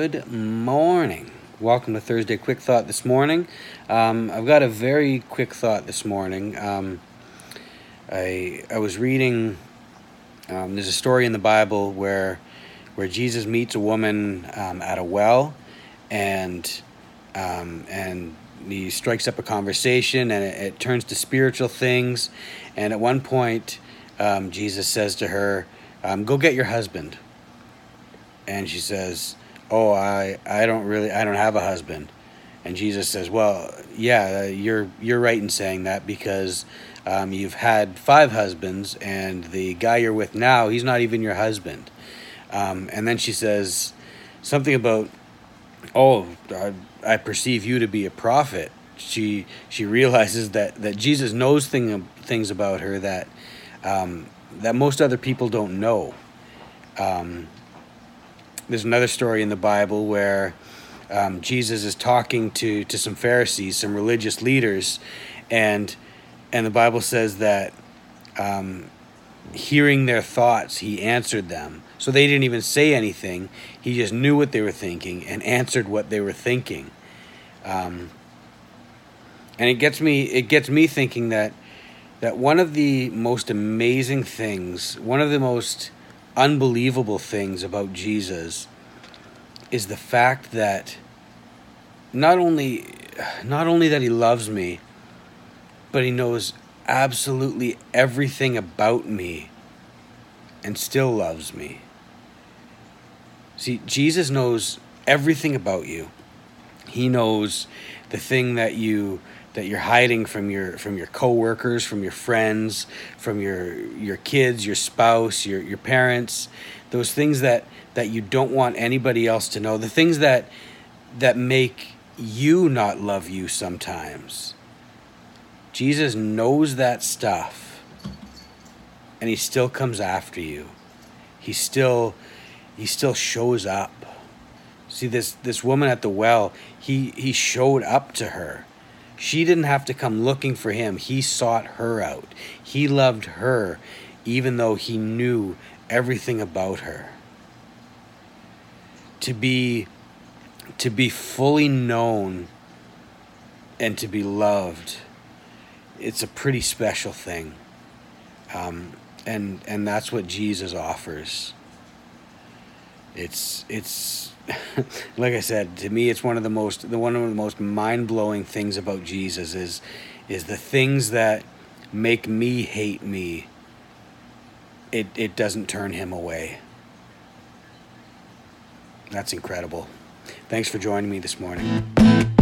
Good morning. Welcome to Thursday Quick Thought this morning. I've got a very quick thought this morning. I was reading, there's a story in the Bible where Jesus meets a woman at a well, and he strikes up a conversation, and it turns to spiritual things. And at one point, Jesus says to her, go get your husband. And she says, I don't have a husband. And Jesus says, well, yeah, you're right in saying that, because you've had 5 husbands, and the guy you're with now, he's not even your husband. And then she says something about, I perceive you to be a prophet. She realizes that Jesus knows things about her that most other people don't know. There's another story in the Bible where Jesus is talking to some Pharisees, some religious leaders, and the Bible says that hearing their thoughts, he answered them. So they didn't even say anything. He just knew what they were thinking and answered what they were thinking. And it gets me thinking that one of the most amazing things, one of the most unbelievable things about Jesus is the fact that not only that he loves me, but he knows absolutely everything about me and still loves me. See, Jesus knows everything about you. He knows the thing that you're hiding from your coworkers, from your friends, from your kids, your spouse, your parents, those things that you don't want anybody else to know, the things that make you not love you sometimes. Jesus knows that stuff, and he still comes after you. He still shows up. See, this woman at the well, he showed up to her. She didn't have to come looking for him. He sought her out. He loved her, even though he knew everything about her. To be fully known and to be loved, it's a pretty special thing. And that's what Jesus offers. It's like I said, to me, it's one of the most mind-blowing things about Jesus is the things that make me hate me. It doesn't turn him away. That's incredible. Thanks for joining me this morning.